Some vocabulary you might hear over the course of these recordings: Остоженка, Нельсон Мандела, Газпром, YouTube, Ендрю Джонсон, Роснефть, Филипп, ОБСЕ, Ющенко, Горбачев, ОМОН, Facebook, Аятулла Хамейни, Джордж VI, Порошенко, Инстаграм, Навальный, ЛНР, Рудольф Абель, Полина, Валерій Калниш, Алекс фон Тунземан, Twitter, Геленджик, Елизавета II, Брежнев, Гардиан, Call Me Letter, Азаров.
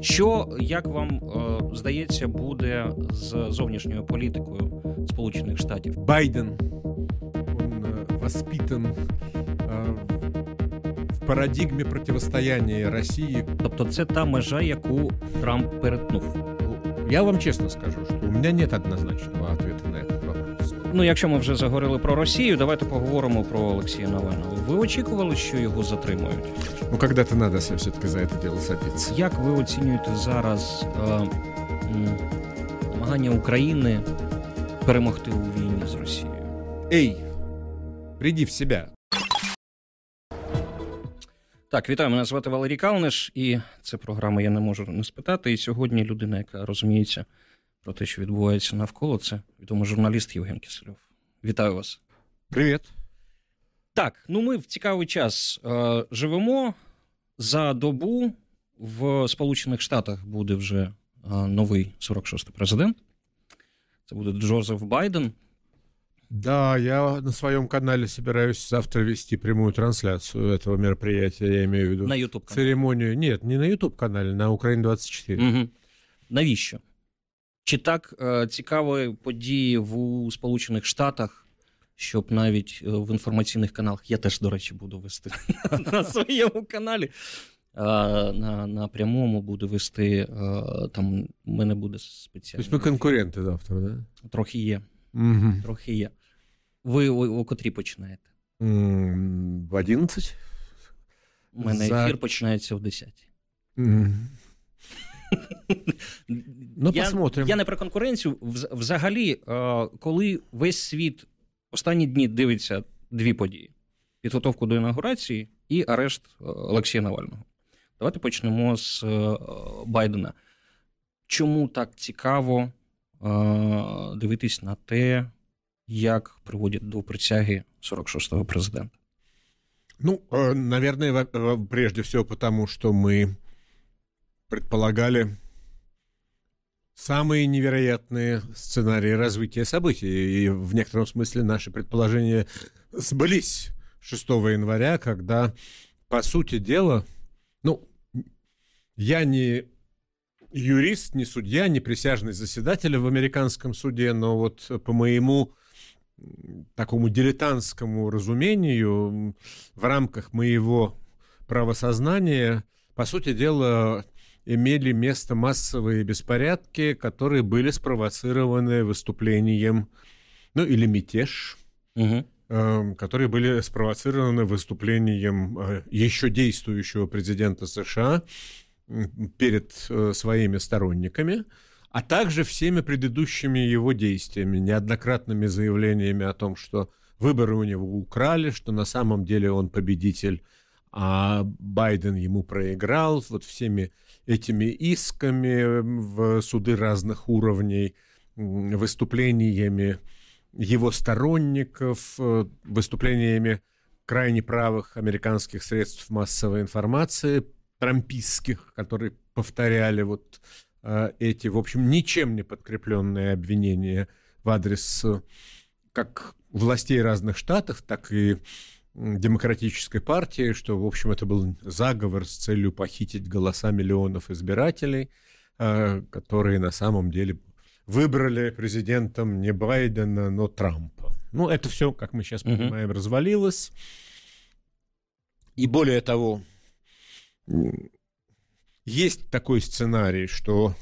Що, як вам здається, буде з зовнішньою політикою Сполучених Штатів? Байден, він воспитан в парадигмі протистояння Росії. Тобто це та межа, яку Трамп перетнув? Я вам чесно скажу, що у мене немає однозначного відповіді на це. Ну, якщо ми вже заговорили про Росію, давайте поговоримо про Олексія Навального. Ви очікували, що його затримують? Ну, коли-то треба все-таки за це діло садитися. Як ви оцінюєте зараз намагання України перемогти у війні з Росією? Ей, прийди в себе. Так, вітаю, мене звати Валерій Калниш, і це програма «Я не можу не спитати». І сьогодні людина, яка розуміється про те, що відбувається навколо, це відомий журналіст Євген Кисельов. Вітаю вас. Привіт. Так, ну ми в цікавий час живемо. За добу в Сполучених Штатах буде вже новий 46-й президент. Це буде Джозеф Байден. Да, я на своем канале собираюсь завтра вести прямую трансляцию этого мероприятия, я имею в виду. На YouTube-канале? Церемонию. Нет, не на YouTube-канале, на Украина 24. Угу. Навіщо? Чи так цікаві події в Сполучених Штатах, щоб навіть в інформаційних каналах, я теж, до речі, буду вести на своєму каналі, на прямому буду вести, там в мене буде спеціально. Тобто ви конкуренти завтра, да? Трохи є. Угу. Трохи є. Ви о котрій починаєте? В 11. У мене ефір починається в 10. Угу. Ну, я не про конкуренцію. Взагалі, коли весь світ останні дні дивиться дві події: підготовку до інаугурації і арешт Олексія Навального. Давайте почнемо з Байдена. Чому так цікаво дивитись на те, як приводять до присяги 46-го президента? Ну, наверное, прежде всего потому, что мы предполагали самые невероятные сценарии развития событий. И в некотором смысле наши предположения сбылись 6 января, когда, по сути дела, ну, я не юрист, не судья, не присяжный заседатель в американском суде, но вот по моему такому дилетантскому разумению, в рамках моего правосознания, по сути дела, имели место массовые беспорядки, которые были спровоцированы выступлением, ну или мятеж, которые были спровоцированы выступлением еще действующего президента США перед своими сторонниками, а также всеми предыдущими его действиями, неоднократными заявлениями о том, что выборы у него украли, что на самом деле он победитель, а Байден ему проиграл, вот всеми этими исками в суды разных уровней, выступлениями его сторонников, выступлениями крайне правых американских средств массовой информации, трампистских, которые повторяли вот эти, в общем, ничем не подкрепленные обвинения в адрес как властей разных штатов, так и демократической партии, что, в общем, это был заговор с целью похитить голоса миллионов избирателей, которые на самом деле выбрали президентом не Байдена, но Трампа. Ну, это все, как мы сейчас понимаем, развалилось. И более того, есть такой сценарий, что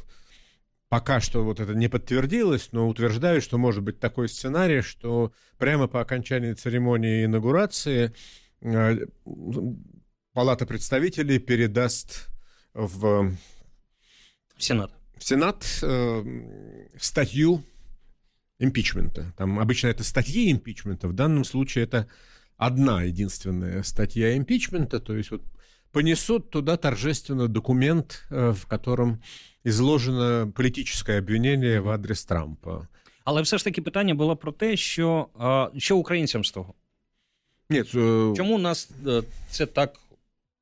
пока что вот это не подтвердилось, но утверждаю, что может быть такой сценарий, что прямо по окончании церемонии инаугурации Палата представителей передаст в Сенат статью импичмента. Там обычно это статьи импичмента, в данном случае это одна единственная статья импичмента, то есть вот понесут туда торжественно документ, в котором изложено політичне обвинення в адрес Трампа. Але все ж таки питання було про те, що українцям з того? Ні, чому нас це так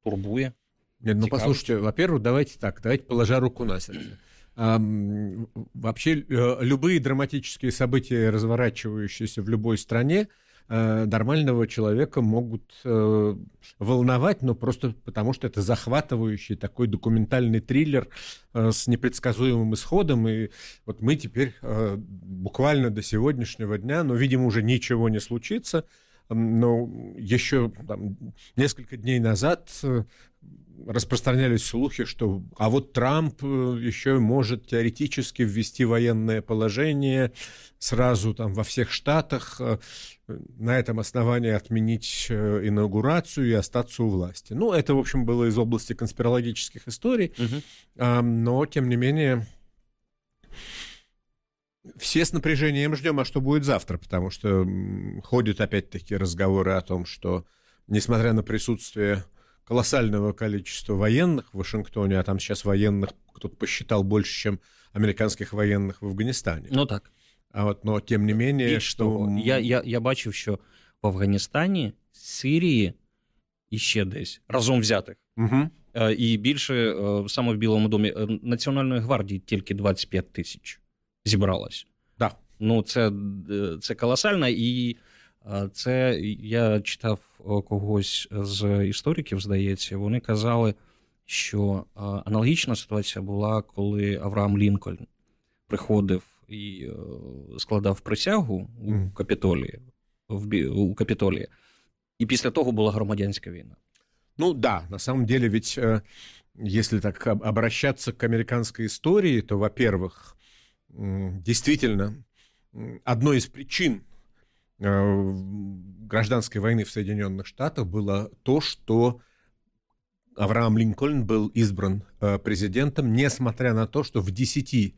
турбує? Ні, ну, послушайте, во-первых, давайте положа руку на сердце. Вообще, любые драматические события, разворачивающиеся в любой стране, нормального человека могут волновать, но просто потому, что это захватывающий такой документальный триллер с непредсказуемым исходом. И вот мы теперь буквально до сегодняшнего дня, но, видимо, уже ничего не случится. Но еще там, несколько дней назад распространялись слухи, что а вот Трамп еще может теоретически ввести военное положение сразу там, во всех штатах, на этом основании отменить инаугурацию и остаться у власти. Ну, это, в общем, было из области конспирологических историй, но, тем не менее... Все с напряжением ждем, а что будет завтра, потому что ходят опять-таки разговоры о том, что, несмотря на присутствие колоссального количества военных в Вашингтоне, а там сейчас военных кто-то посчитал больше, чем американских военных в Афганистане. Ну так. А вот, но тем не менее... Что... Я бачив, що в Афганістані, Сирії і ще десь, разом взятих. Угу. І більше, саме в Білому домі, Національної гвардії тільки 25 тисяч. Зібралась. Да. Ну, це колосально, і це, я читав когось з істориків, здається, вони казали, що аналогічна ситуація була, коли Авраам Лінкольн приходив і складав присягу у Капітолії, і після того була громадянська війна. Ну, да, на самом деле, ведь, если так обращаться к американской истории, то, во-первых, действительно, одной из причин гражданской войны в Соединенных Штатах было то, что Авраам Линкольн был избран президентом, несмотря на то, что в 10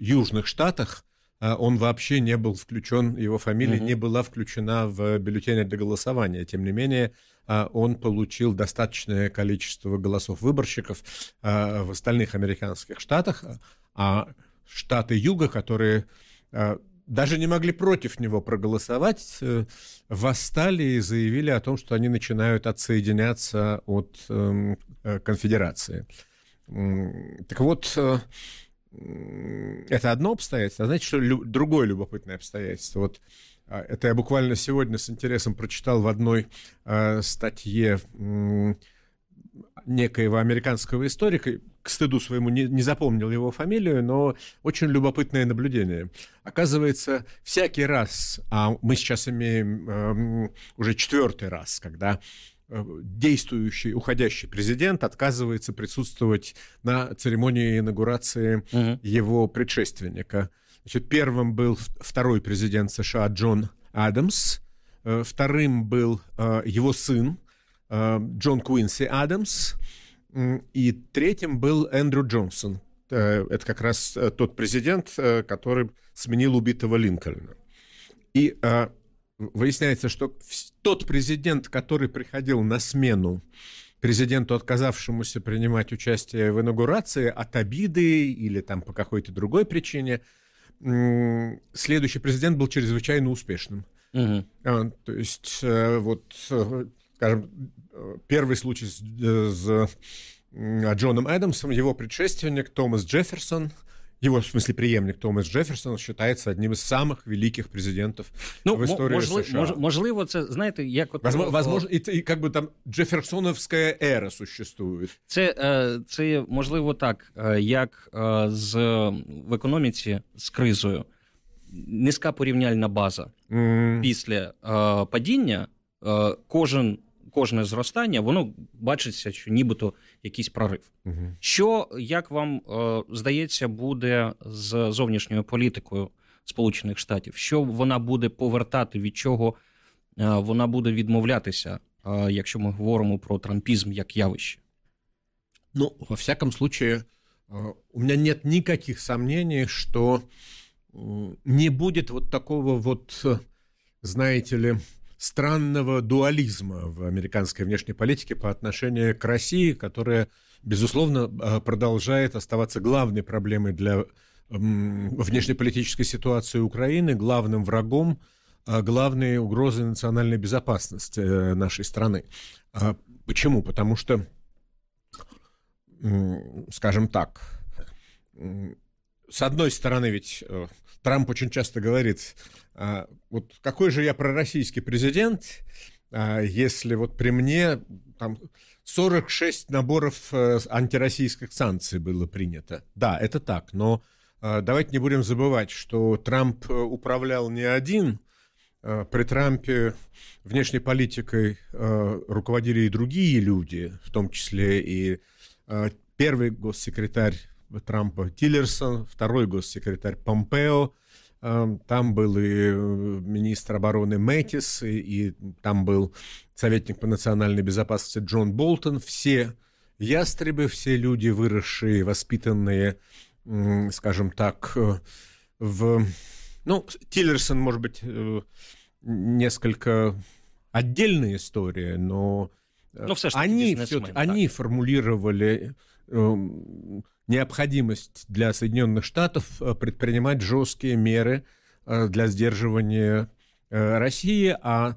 южных штатах он вообще не был включен, его фамилия не была включена в бюллетени для голосования. Тем не менее, он получил достаточное количество голосов выборщиков в остальных американских штатах, а штаты Юга, которые даже не могли против него проголосовать, восстали и заявили о том, что они начинают отсоединяться от конфедерации. Так вот, это одно обстоятельство. А знаете, что другое любопытное обстоятельство? Вот это я буквально сегодня с интересом прочитал в одной статье некоего американского историка, к стыду своему не запомнил его фамилию, но очень любопытное наблюдение. Оказывается, всякий раз, а мы сейчас имеем уже 4-й раз, когда действующий, уходящий президент отказывается присутствовать на церемонии инаугурации его предшественника. Значит, первым был второй президент США Джон Адамс, вторым был его сын, Джон Куінсі Адамс, и третьим был Эндрю Джонсон. Это как раз тот президент, который сменил убитого Линкольна. И выясняется, что тот президент, который приходил на смену президенту, отказавшемуся принимать участие в инаугурации от обиды или там по какой-то другой причине, следующий президент был чрезвычайно успешным. То есть вот... Скажем, первый случай с Джоном Адамсом, его предшественник Томас Джефферсон, его, в смысле, преемник Томас Джефферсон, считается одним из самых великих президентов в истории США. Можливо, це, знаєте, як... От... Возможно, і как бы там Джефферсоновська ера существує. Це, можливо, так, як в економіці з кризою. Низька порівняльна база після падіння, кожне зростання, воно бачиться, що нібито якийсь прорив. Що, як вам здається, буде з зовнішньою політикою Сполучених Штатів? Що вона буде повертати, від чого вона буде відмовлятися, якщо ми говоримо про трампізм як явище? Ну, во всяком случае, у меня нет никаких сомнений, что не будет вот такого вот, знаете ли, странного дуализма в американской внешней политике по отношению к России, которая, безусловно, продолжает оставаться главной проблемой для внешнеполитической ситуации Украины, главным врагом, главной угрозой национальной безопасности нашей страны. Почему? Потому что, скажем так, с одной стороны, ведь Трамп очень часто говорит, вот какой же я пророссийский президент, если вот при мне там 46 наборов антироссийских санкций было принято. Да, это так, но давайте не будем забывать, что Трамп управлял не один. При Трампе внешней политикой руководили и другие люди, в том числе и первый госсекретарь Трампа Тиллерсон, второй госсекретарь Помпео, там был и министр обороны Мэттис, и там был советник по национальной безопасности Джон Болтон. Все ястребы, все люди, выросшие, воспитанные, скажем так, в... Ну, Тиллерсон, может быть, несколько отдельная история, но они формулировали необходимость для Соединенных Штатов предпринимать жесткие меры для сдерживания России, а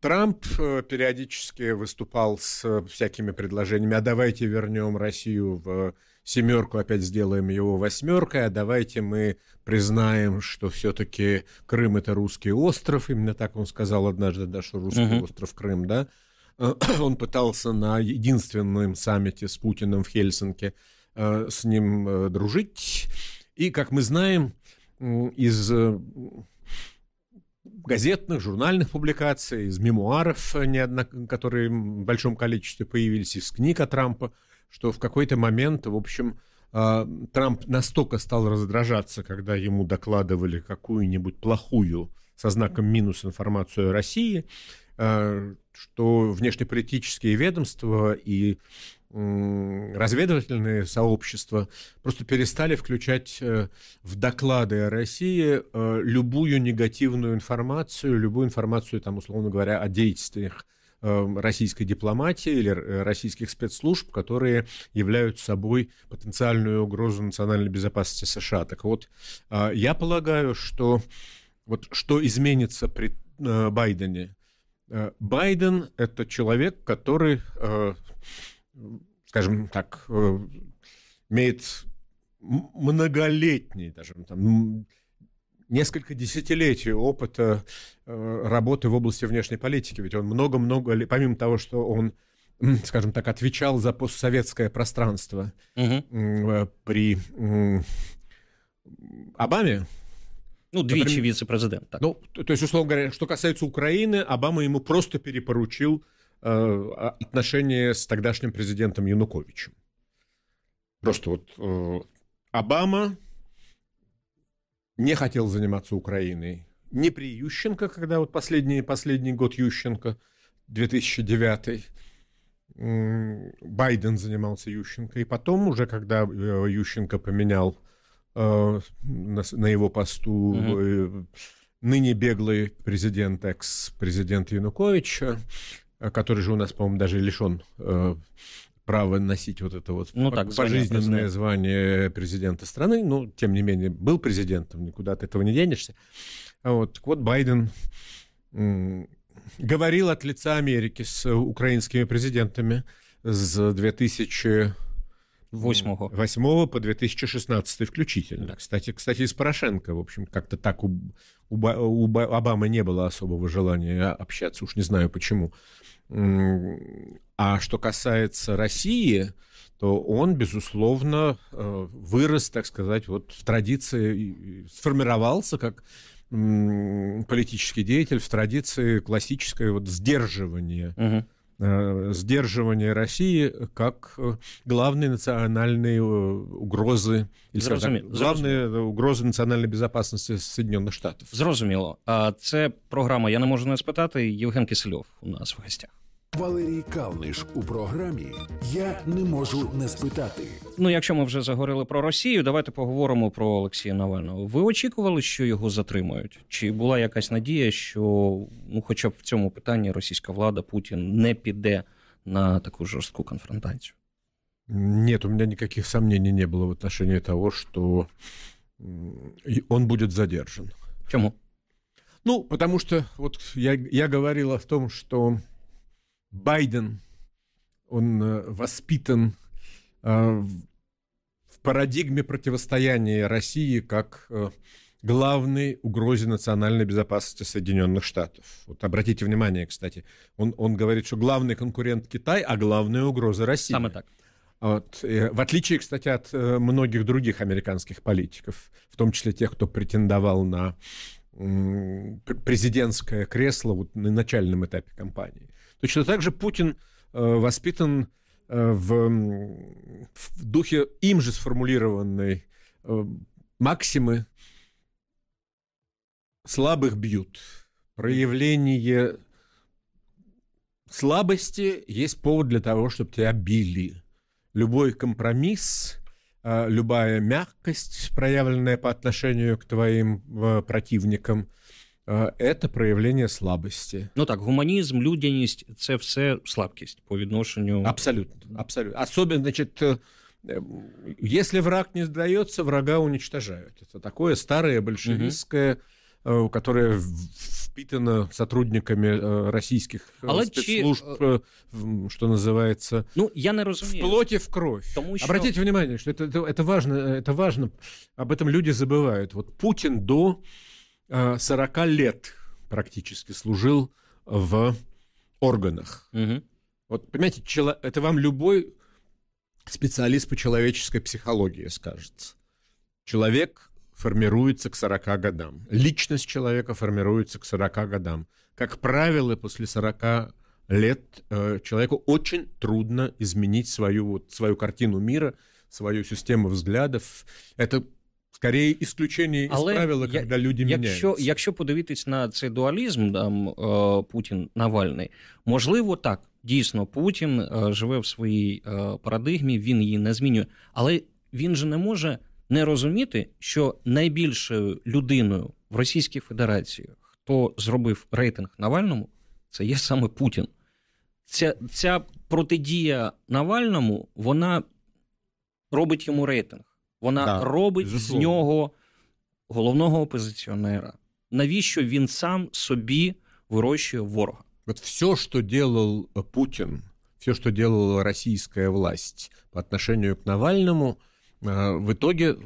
Трамп периодически выступал с всякими предложениями, а давайте вернем Россию в семерку, опять сделаем его восьмеркой, а давайте мы признаем, что все-таки Крым – это русский остров, именно так он сказал однажды, да, что русский остров Крым, да, он пытался на единственном саммите с Путиным в Хельсинки с ним дружить, и, как мы знаем, из... газетных, журнальных публикаций, из мемуаров, которые в большом количестве появились, из книг о Трампе, что в какой-то момент, в общем, Трамп настолько стал раздражаться, когда ему докладывали какую-нибудь плохую со знаком минус информацию о России, что внешнеполитические ведомства и разведывательные сообщества просто перестали включать в доклады о России любую негативную информацию, любую информацию, там, условно говоря, о деятельностях российской дипломатии или российских спецслужб, которые являются собой потенциальную угрозу национальной безопасности США. Так вот, я полагаю, что вот что изменится при Байдене? Байден – это человек, который... скажем так, имеет многолетний, даже там, несколько десятилетий опыта работы в области внешней политики. Ведь он много-много лет, помимо того, что он, скажем так, отвечал за постсоветское пространство при Обаме. Ну, двичи вице-президент. Так. Ну, то есть, условно говоря, что касается Украины, Обама ему просто перепоручил отношения с тогдашним президентом Януковичем. Просто вот Обама не хотел заниматься Украиной. Не при Ющенко, когда вот последний год Ющенко, 2009, Байден занимался Ющенко. И потом уже, когда Ющенко поменял на его посту ныне беглый президент, экс-президент Янукович, который же у нас, по-моему, даже лишен права носить вот это вот пожизненное звание президента страны, но, тем не менее, был президентом, никуда от этого не денешься. Вот, так вот, Байден говорил от лица Америки с украинскими президентами с 2008 по 2016 включительно. Да. Кстати, из Порошенко, в общем, как-то так у Обамы не было особого желания общаться, уж не знаю почему. А что касается России, то он, безусловно, вырос, так сказать, вот в традиции, сформировался как политический деятель в традиции классической вот сдерживания. Сдерживание России как главной национальной угрози, главної угрози національної безпеки Соединенных Штатів. Зрозуміло. А це програма «Я не можу не спитати». Євген Кисельов у нас в гостях. Валерій Калниш у програмі «Я не можу не спитати». Ну, якщо ми вже заговорили про Росію, давайте поговоримо про Олексія Навального. Ви очікували, що його затримають? Чи була якась надія, що, ну, хоча б в цьому питанні російська влада, Путін, не піде на таку жорстку конфронтацію? Нет, у меня никаких сомнений не было в отношении того, что он будет задержан. Чему? Ну, потому что вот я говорил о том, что Байден, он воспитан в парадигме противостояния России как главной угрозе национальной безопасности Соединенных Штатов. Вот обратите внимание, кстати, он говорит, что главный конкурент Китай, а главная угроза России. Самое так. Вот. В отличие, кстати, от многих других американских политиков, в том числе тех, кто претендовал на президентское кресло вот на начальном этапе кампании. Точно так же Путин воспитан в духе им же сформулированной максимы «слабых бьют». Проявление слабости есть повод для того, чтобы тебя били. Любой компромисс, любая мягкость, проявленная по отношению к твоим противникам, это проявление слабости. Ну так, гуманізм, людяність – це все слабкість по відношенню. Абсолютно, абсолютно. Особенно, значит, если враг не сдается, врага уничтожают. Это такое старое большевистское, которое впитано сотрудниками российських спецслужб, що називається, ну, я не розумію. Вплоть і в кров. Що... Обратите внимание, що это важно, об этом люди забывают. Вот Путин до 40 лет практически служил в органах. Угу. Вот, понимаете, это вам любой специалист по человеческой психологии скажет. Человек формируется к 40 годам. Личность человека формируется к 40 годам. Как правило, после 40 лет человеку очень трудно изменить свою картину мира, свою систему взглядов. Это скорее исключение із правила, коли люди міняються. Якщо подивитись на цей дуалізм, там, Путін-Навальний, можливо, так, дійсно, Путін живе в своїй парадигмі, він її не змінює. Але він же не може не розуміти, що найбільшою людиною в Російській Федерації, хто зробив рейтинг Навальному, це є саме Путін. Ця протидія Навальному, вона робить йому рейтинг. Вона робить з нього головного опозиціонера. Навіщо він сам собі вирощує ворога? От все, що робив Путін, все, що робила російська власть по отношению к Навальному, в итоге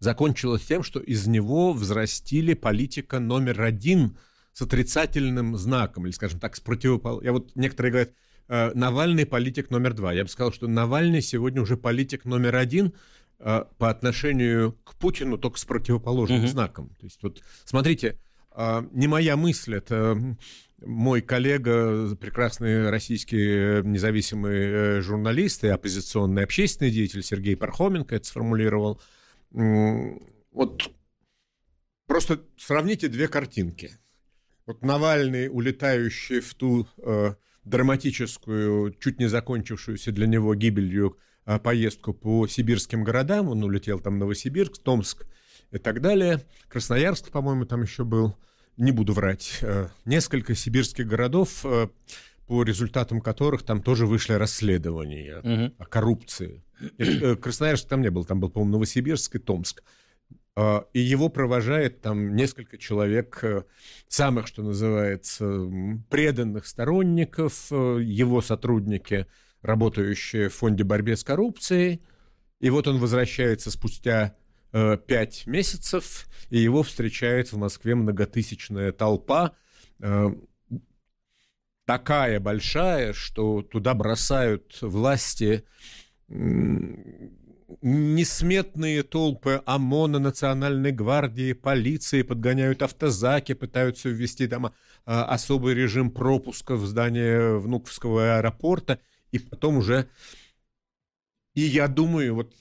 закончилось тем, что из него взрастили политика номер один с отрицательным знаком, или, скажем так, с противоположным. Я вот, некоторые говорят, Навальный политик номер два. Я бы сказал, что Навальный сегодня уже политик номер один по отношению к Путину, только с противоположным знаком. То есть вот смотрите, не моя мысль, это мой коллега, прекрасный российский независимый журналист и оппозиционный общественный деятель Сергей Пархоменко это сформулировал. Вот просто сравните две картинки. Вот Навальный, улетающий в ту драматическую, чуть не закончившуюся для него гибелью поездку по сибирским городам. Он улетел там в Новосибирск, Томск и так далее. Красноярск, по-моему, там еще был. Не буду врать. Несколько сибирских городов, по результатам которых там тоже вышли расследования о коррупции. Красноярск там не был. Там был, по-моему, Новосибирск и Томск. И его провожает там несколько человек, самых, что называется, преданных сторонников, его сотрудники, работающие в фонде борьбы с коррупцией. И вот он возвращается спустя 5 месяцев, и его встречает в Москве многотысячная толпа, такая большая, что туда бросают власти несметные толпы ОМОНа, Национальной гвардии, полиции, подгоняют автозаки, пытаются ввести там особый режим пропуска в здание Внуковского аэропорта. И потом уже... И я думаю, вот,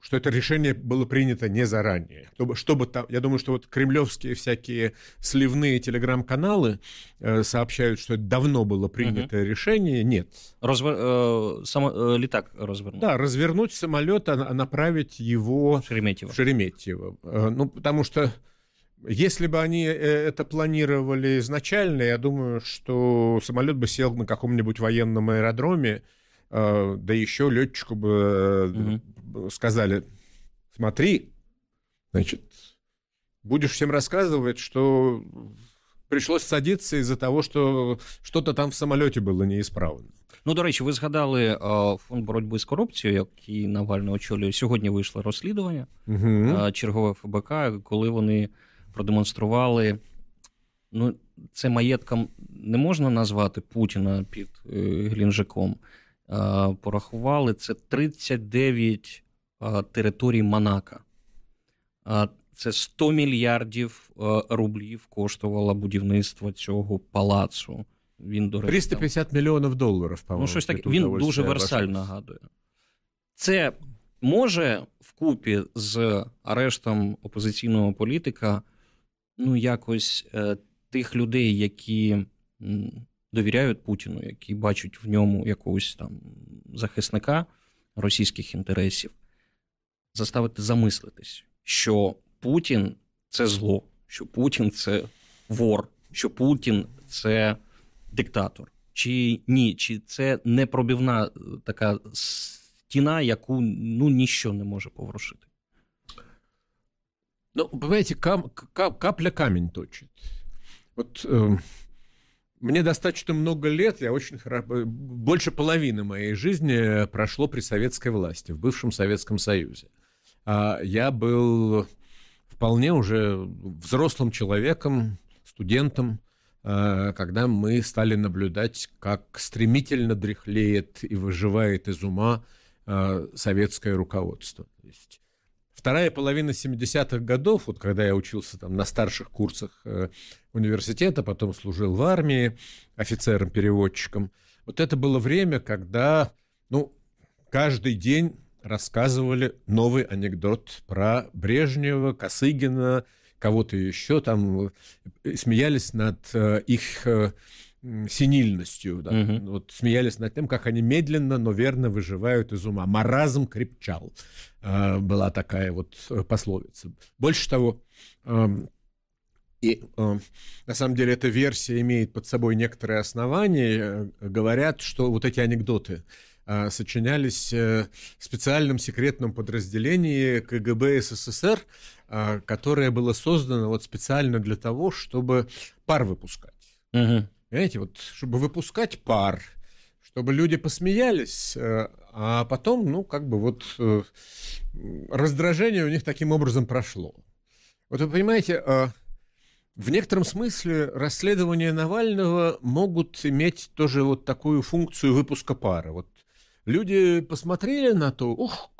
что это решение было принято не заранее. Чтобы там... Я думаю, что вот кремлевские всякие сливные телеграм-каналы сообщают, что это давно было принято решение. Нет. Летак развернуть. Да, развернуть самолет, а направить его в Шереметьево. Ну, потому что если бы они это планировали изначально, я думаю, что самолет бы сел на каком-нибудь военном аэродроме, да еще летчику бы сказали, смотри, значит, будешь всем рассказывать, что пришлось садиться из-за того, что что-то там в самолете было неисправно. Ну, до речі, ви згадали фонд боротьби з корупцією, який Навальний очолює. Сьогодні вийшло розслідування, чергове ФБК, коли вони продемонстрували, ну, це маєтком не можна назвати Путіна під Геленджиком, порахували, це 39 територій Монако. Це 100 мільярдів рублів коштувало будівництво цього палацу. Він, до речі, 350 мільйонів доларів, по-моєму. Ну, щось таке. Він дуже Версаль нагадує. Це може вкупі з арештом опозиційного політика, ну, якось тих людей, які довіряють Путіну, які бачать в ньому якогось там захисника російських інтересів, заставити замислитись, що Путін – це зло, що Путін – це вор, що Путін – це диктатор. Чи ні? Чи це непробивна така стіна, яку, ну, ніщо не може поворушити? Ну, понимаете, капля камень точит. Вот мне достаточно много лет, я очень больше половины моей жизни прошло при советской власти, в бывшем Советском Союзе. Я был вполне уже взрослым человеком, студентом, когда мы стали наблюдать, как стремительно дряхлеет и выживает из ума советское руководство. То есть вторая половина 70-х годов, вот когда я учился там на старших курсах университета, потом служил в армии офицером-переводчиком, вот это было время, когда, ну, каждый день рассказывали новый анекдот про Брежнева, Косыгина, кого-то еще там, смеялись над их синильностью, да. Вот, смеялись над тем, как они медленно, но верно выживают из ума. Маразм крепчал, была такая вот пословица. Больше того, и на самом деле эта версия имеет под собой некоторые основания, говорят, что вот эти анекдоты сочинялись в специальном секретном подразделении КГБ СССР, которое было создано вот специально для того, чтобы пар выпускать. Понимаете, вот, чтобы выпускать пар, чтобы люди посмеялись, а потом, ну, как бы вот раздражение у них таким образом прошло. Вот вы понимаете, в некотором смысле расследования Навального могут иметь тоже вот такую функцию выпуска пара. Вот люди посмотрели на то, ух,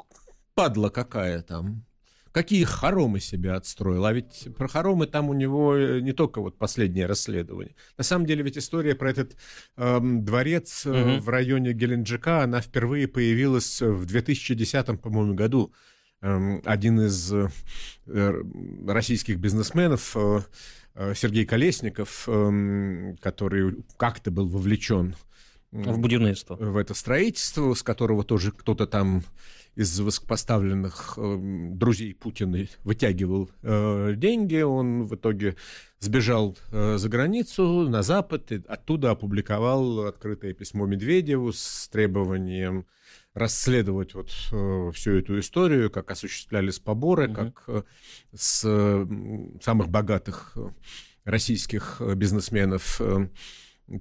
падла какая там, какие хоромы себя отстроил. А ведь про хоромы там у него не только вот последнее расследование. На самом деле ведь история про этот дворец в районе Геленджика, она впервые появилась в 2010, по-моему, году. Один из российских бизнесменов, Сергей Колесников, который как-то был вовлечен в будівництво, в это строительство, с которого тоже кто-то там из высокопоставленных друзей Путина вытягивал деньги. Он в итоге сбежал за границу, на Запад, и оттуда опубликовал открытое письмо Медведеву с требованием расследовать вот всю эту историю, как осуществлялись поборы, как с самых богатых российских бизнесменов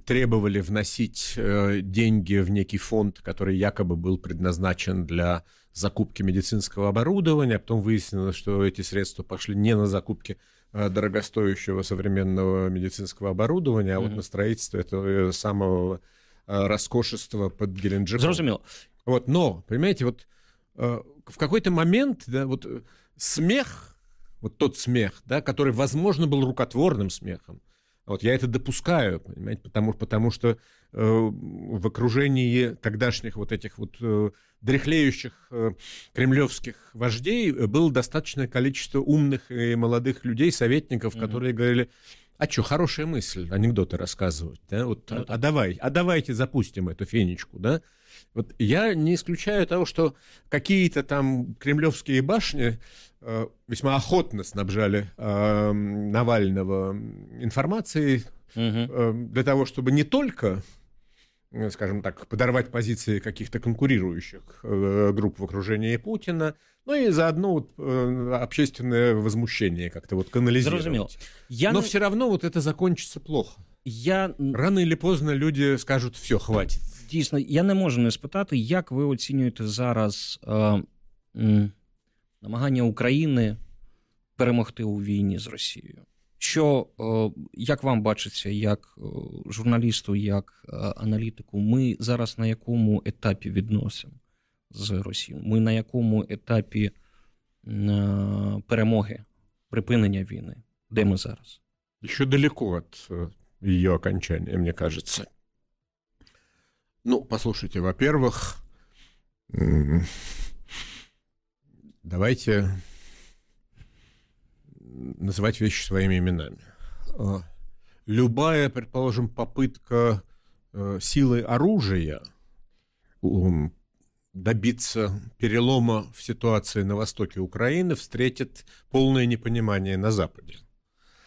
требовали вносить деньги в некий фонд, который якобы был предназначен для закупки медицинского оборудования. Потом выяснилось, что эти средства пошли не на закупки дорогостоящего современного медицинского оборудования, а вот на строительство этого самого роскошества под Геленджиком. Зрозуміло. Вот, но, понимаете, вот в какой-то момент, да, вот смех, вот тот смех, да, который, возможно, был рукотворным смехом, вот я это допускаю, понимаете, потому что в окружении тогдашних вот этих вот дряхлеющих кремлевских вождей было достаточное количество умных и молодых людей, советников, которые говорили, а что, хорошая мысль, анекдоты рассказывать, да, вот, давайте запустим эту фенечку, да. Вот я не исключаю того, что какие-то там кремлевские башни весьма охотно снабжали Навального информацией для того, чтобы не только скажем так, подорвать позиции каких-то конкурирующих групп в окружении Путина, ну и заодно общественное возмущение как-то канализировать. Зрозуміло. Но все равно это закончится плохо. Рано или поздно люди скажут, все, хватит. Дійсно, я не можу не спитати, як ви оцінюєте зараз намагання України перемогти у війні з Росією? Що, як вам бачиться, як журналісту, як аналітику, ми зараз на якому етапі відносин з Росією? Ми на якому етапі перемоги, припинення війни? Де ми зараз? Ще далеко від її окончання, мені кажеться. Ну, послушайте, во-первых, давайте называть вещи своими именами. Любая, предположим, попытка силой оружия добиться перелома в ситуации на востоке Украины встретит полное непонимание на Западе.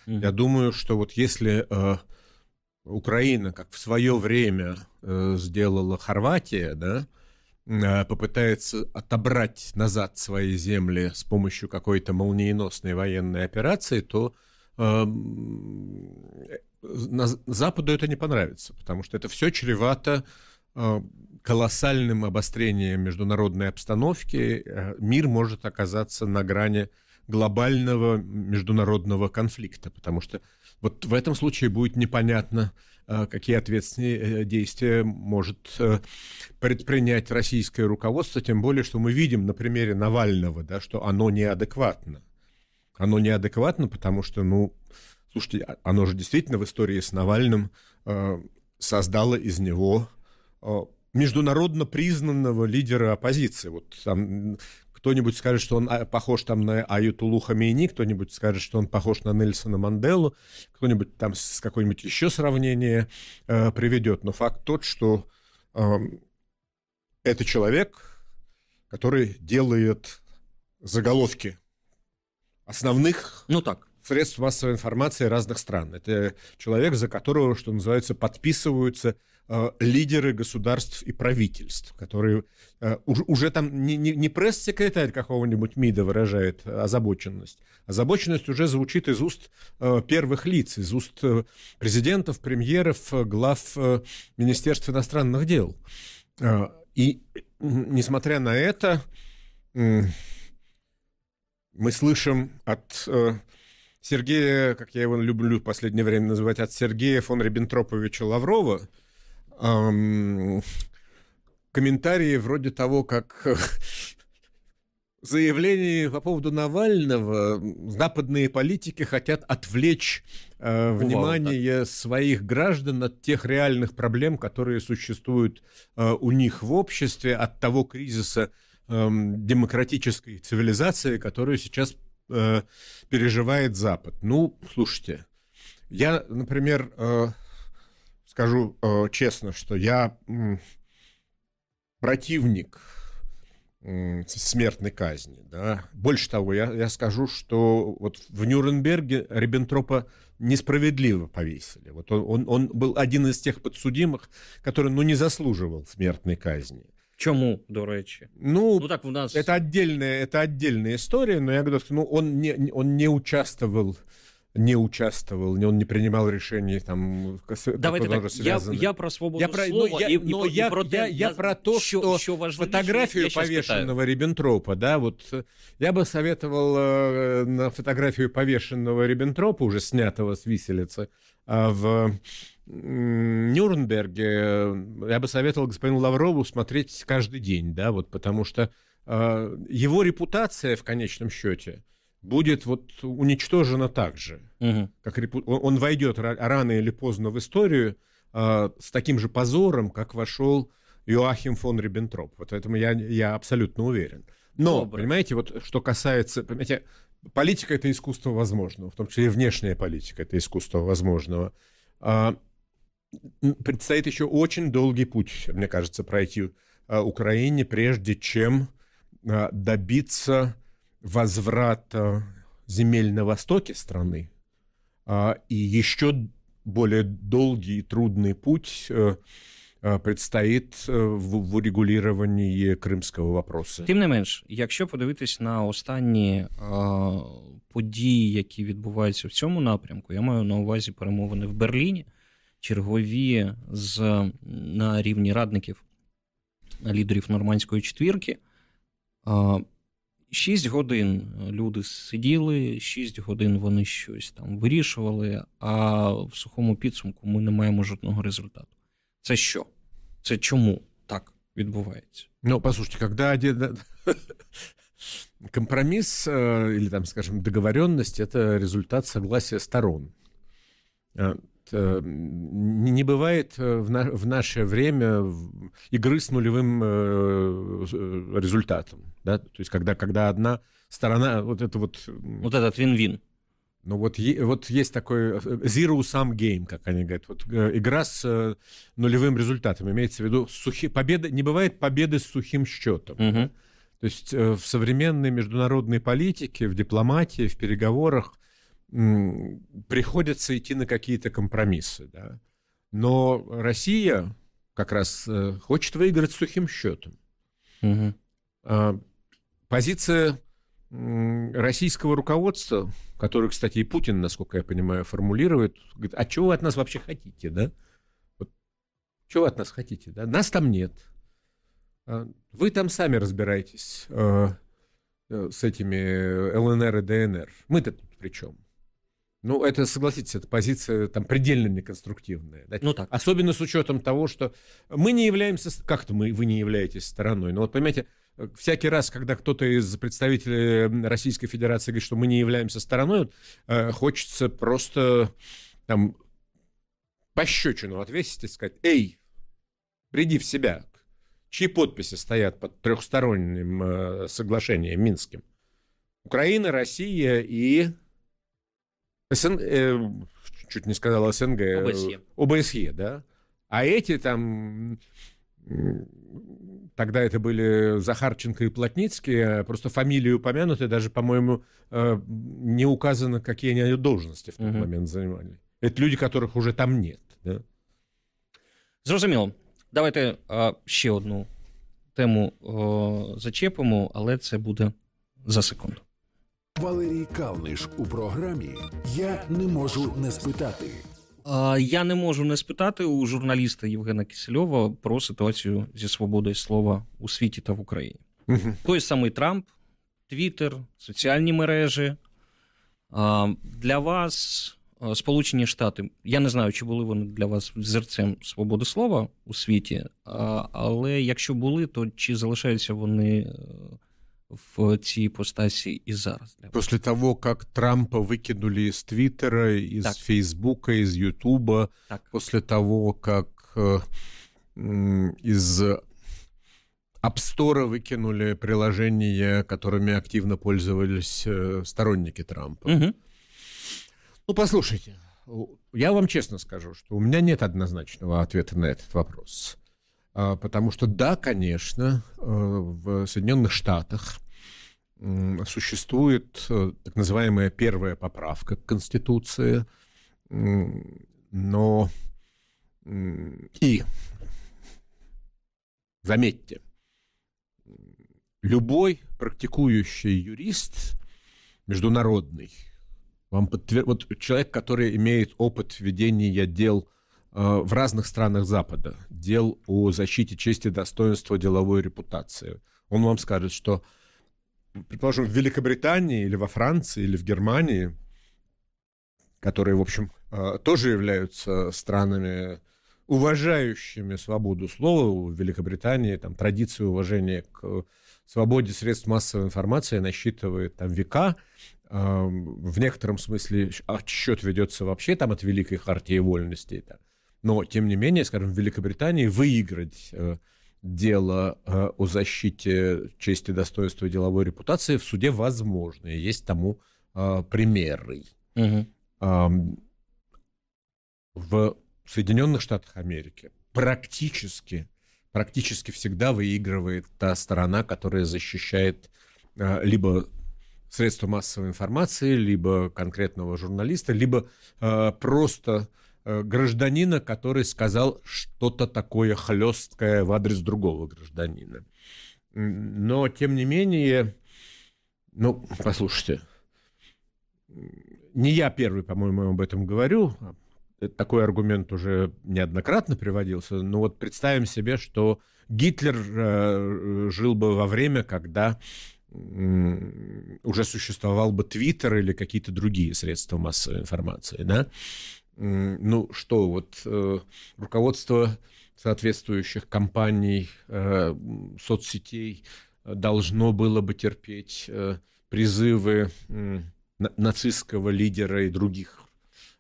Mm-hmm. Я думаю, что если Украина, как в свое время сделала Хорватия, попытается отобрать назад свои земли с помощью какой-то молниеносной военной операции, то Западу это не понравится, потому что это все чревато колоссальным обострением международной обстановки. Мир может оказаться на грани глобального международного конфликта, потому что в этом случае будет непонятно, какие ответственные действия может предпринять российское руководство, тем более, что мы видим на примере Навального, что оно неадекватно. Оно неадекватно, потому что, слушайте, оно же действительно в истории с Навальным создало из него международно признанного лидера оппозиции. Кто-нибудь скажет, что он похож на Аятуллу Хамейни, кто-нибудь скажет, что он похож на Нельсона Манделу, кто-нибудь с какое-нибудь еще сравнение приведет. Но факт тот, что это человек, который делает заголовки основных средств массовой информации разных стран. Это человек, за которого, что называется, подписываются лидеры государств и правительств, которые уже там не пресс-секретарь какого-нибудь МИДа выражает озабоченность. Озабоченность уже звучит из уст первых лиц, из уст президентов, премьеров, глав Министерства иностранных дел. И несмотря на это, мы слышим от Сергея, как я его люблю в последнее время называть, от Сергея фон Риббентроповича Лаврова, комментарии вроде того, как заявление по поводу Навального западные политики хотят отвлечь внимание своих граждан от тех реальных проблем, которые существуют у них в обществе, от того кризиса демократической цивилизации, которую сейчас переживает Запад. Слушайте, я, например, скажу честно, что я противник смертной казни. Больше того, я скажу, что в Нюрнберге Риббентропа несправедливо повесили. Он был один из тех подсудимых, который не заслуживал смертной казни. Чему, до речи? Так у нас... это отдельная история, но я говорю, он не участвовал, он не принимал решений там. Давайте так, я про свободу слова, я про то, что фотографию повешенного Риббентропа, я бы советовал на фотографию повешенного Риббентропа, уже снятого с виселицы в Нюрнберге, я бы советовал господину Лаврову смотреть каждый день, потому что его репутация в конечном счете будет уничтожено так же. Угу. Он войдет рано или поздно в историю с таким же позором, как вошел Иоахим фон Риббентроп. Поэтому я абсолютно уверен. Но, понимаете, что касается... Понимаете, политика — это искусство возможного, в том числе и внешняя политика — это искусство возможного. Предстоит еще очень долгий путь, мне кажется, пройти Украине, прежде чем добиться возврата земель на востоке страны, и еще более долгий и трудный путь предстоит в урегулировании кримського вопроса. Тим не менш, якщо подивитись на останні події, які відбуваються в цьому напрямку, я маю на увазі перемовини в Берліні, чергові на рівні радників, лідерів Нормандської четвірки. 6 годин люди сиділи, 6 годин вони щось там вирішували, а в сухому підсумку ми не маємо жодного результату. Це що? Це чому так відбувається? Ну, послушайте, когда один компромисс или, там, скажем, договоренность, это результат согласия сторон. Не бывает в наше время игры с нулевым результатом. Да? То есть, когда одна сторона... Вот этот вин-вин. Ну, вот есть такой zero-sum game, как они говорят. Вот, игра с нулевым результатом. Имеется в виду, победа, не бывает победы с сухим счетом. Угу. То есть, в современной международной политике, в дипломатии, в переговорах приходится идти на какие-то компромиссы. Да? Но Россия как раз хочет выиграть сухим счетом. Угу. Позиция российского руководства, которую, кстати, и Путин, насколько я понимаю, формулирует, говорит, а чего вы от нас вообще хотите? Да? Вот, чего вы от нас хотите? Да? Нас там нет. Вы там сами разбираетесь с этими ЛНР и ДНР. Мы-то тут при чем? Ну, это, согласитесь, эта позиция там предельно неконструктивная. Да? Ну, так. Особенно с учетом того, что мы не являемся... Как-то вы не являетесь стороной. Но вот, понимаете, всякий раз, когда кто-то из представителей Российской Федерации говорит, что мы не являемся стороной, вот, хочется просто там пощечину отвесить и сказать, эй, приди в себя, чьи подписи стоят под трехсторонним соглашением минским? Украина, Россия и... чуть не сказал СНГ, ОБСЕ, да? А эти там, тогда это были Захарченко и Плотницкий, просто фамилии упомянуты, даже, по-моему, не указано, какие они должности в тот момент занимали. Это люди, которых уже там нет. Да? Зрозуміло. Давайте ще одну тему зачепимо, але це буде за секунду. Валерій Калниш у програмі «Я не можу не спитати». Я не можу не спитати у журналіста Євгена Кисельова про ситуацію зі свободою слова у світі та в Україні. Той самий Трамп, Twitter, соціальні мережі. Для вас Сполучені Штати, я не знаю, чи були вони для вас зерцем свободи слова у світі, але якщо були, то чи залишаються вони... в цій ипостаси и зараз. После того, как Трампа выкинули из Твиттера, из Фейсбука, из Ютуба, после того, как из App Store выкинули приложения, которыми активно пользовались сторонники Трампа. Угу. Ну, послушайте, я вам честно скажу, что у меня нет однозначного ответа на этот вопрос. Потому что, да, конечно, в Соединенных Штатах существует так называемая первая поправка к Конституции, но и, заметьте, любой практикующий юрист международный, вот человек, который имеет опыт ведения дел в разных странах Запада, дел о защите чести, достоинства, деловой репутации. Он вам скажет, что, предположим, в Великобритании или во Франции или в Германии, которые, в общем, тоже являются странами, уважающими свободу слова, в Великобритании там традиция уважения к свободе средств массовой информации насчитывает там века. В некотором смысле отсчет ведется вообще там от Великой Хартии Вольностей. Да. Но, тем не менее, скажем, в Великобритании выиграть дело о защите чести, достоинства и деловой репутации в суде возможно. И есть тому примеры. Угу. В Соединенных Штатах Америки практически всегда выигрывает та сторона, которая защищает либо средства массовой информации, либо конкретного журналиста, либо просто гражданина, который сказал что-то такое хлесткое в адрес другого гражданина. Но, тем не менее, ну, послушайте, не я первый, по-моему, об этом говорю, такой аргумент уже неоднократно приводился, но вот представим себе, что Гитлер жил бы во время, когда уже существовал бы Twitter или какие-то другие средства массовой информации, да? Ну, что вот руководство соответствующих компаний, соцсетей должно было бы терпеть призывы нацистского лидера и других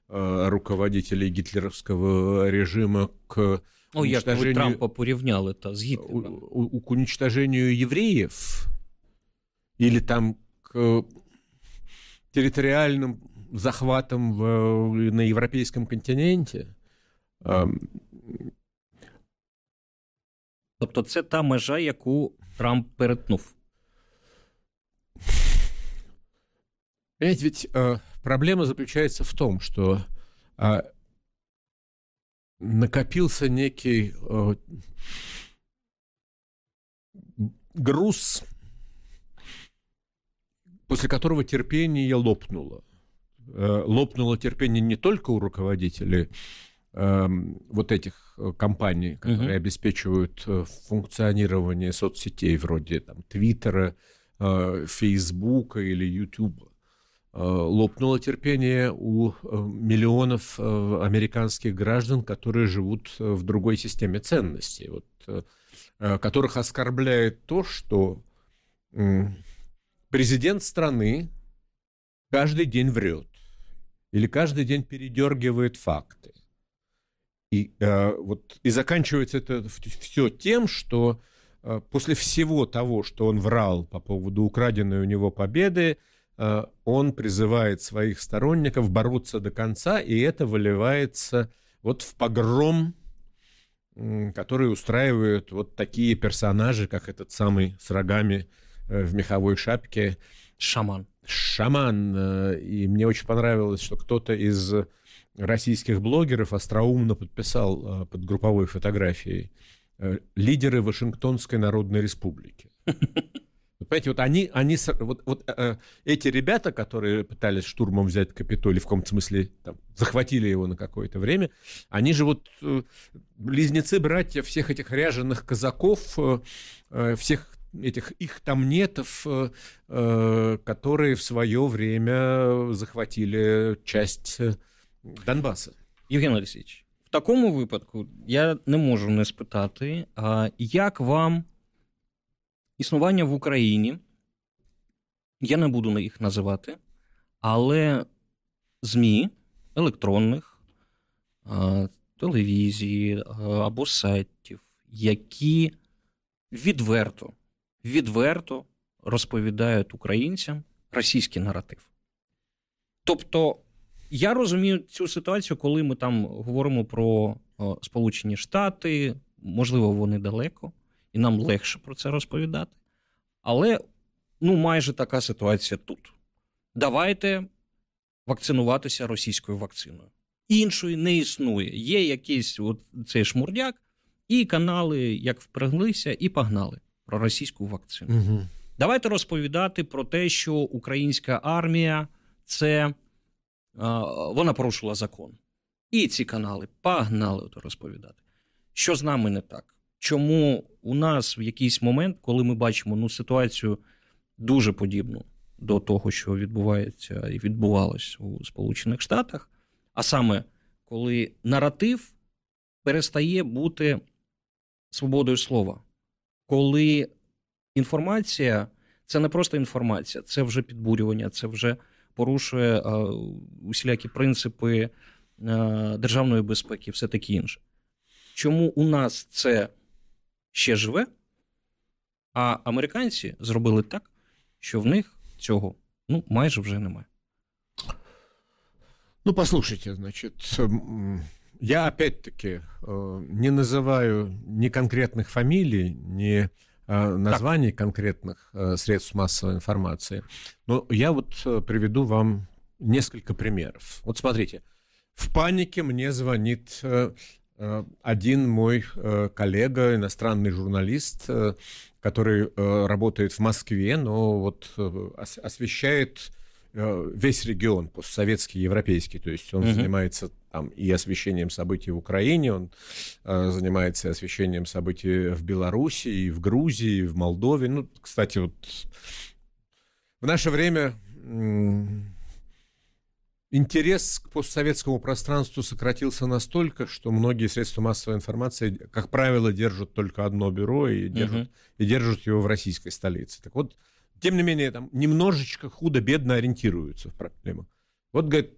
руководителей гитлеровского режима к уничтожению... Трампа порівнял это с Гитлером. К уничтожению евреев или там к территориальным захватам на европейском континенте. Тобто це та межа, яку Трамп перетнув. Понимаете, ведь проблема заключается в том, что накопился некий груз, после которого терпение лопнуло. Лопнуло терпение не только у руководителей вот этих компаний, которые обеспечивают функционирование соцсетей вроде там Твиттера, Фейсбука или Ютуба. Лопнуло терпение у миллионов американских граждан, которые живут в другой системе ценностей, вот, которых оскорбляет то, что президент страны каждый день врет или каждый день передергивает факты. И заканчивается это все тем, что после всего того, что он врал по поводу украденной у него победы, он призывает своих сторонников бороться до конца, и это выливается вот в погром, который устраивают вот такие персонажи, как этот самый с рогами в меховой шапке. Шаман. И мне очень понравилось, что кто-то из российских блогеров остроумно подписал под групповой фотографией лидеры Вашингтонской Народной Республики. Понимаете, вот эти ребята, которые пытались штурмом взять Капитолий, в каком-то смысле там, захватили его на какое-то время, они же вот близнецы-братья всех этих ряженых казаков, всех этих их тамнетов, которые в свое время захватили часть Донбасса. Євген Олексійович, в такому випадку я не можу не спитати, як вам існування в Україні, я не буду їх називати, але ЗМІ, електронних, телевізії або сайтів, які відверто розповідають українцям російський наратив. Тобто, я розумію цю ситуацію, коли ми там говоримо про Сполучені Штати, можливо, вони далеко, і нам легше про це розповідати. Але, майже така ситуація тут. Давайте вакцинуватися російською вакциною. Іншої не існує. Є якийсь цей шмурдяк, і канали як впряглися, і погнали про російську вакцину. Угу. Давайте розповідати про те, що українська армія – це... вона порушила закон. І ці канали погнали розповідати. Що з нами не так? Чому у нас в якийсь момент, коли ми бачимо ситуацію дуже подібну до того, що відбувається і відбувалось у Сполучених Штатах, а саме, коли наратив перестає бути свободою слова, коли інформація – це не просто інформація, це вже підбурювання, це вже порушує усілякі принципи державної безпеки, все таке інше. Чому у нас це ще живе, а американці зробили так, що в них цього майже вже немає? Послушайте, значит, я опять-таки не называю ни конкретных фамилий, ни названий конкретных средств массовой информации. Но я вот приведу вам несколько примеров. Вот смотрите, В панике мне звонит один мой коллега, иностранный журналист, который работает в Москве, но вот освещает весь регион, постсоветский, европейский. То есть он занимается там и освещением событий в Украине, он занимается освещением событий в Беларуси, и в Грузии, и в Молдове. Ну, кстати, вот в наше время интерес к постсоветскому пространству сократился настолько, что многие средства массовой информации, как правило, держат только одно бюро и держат его в российской столице. Так вот, тем не менее, там немножечко худо-бедно ориентируются в проблемах. Вот, говорит,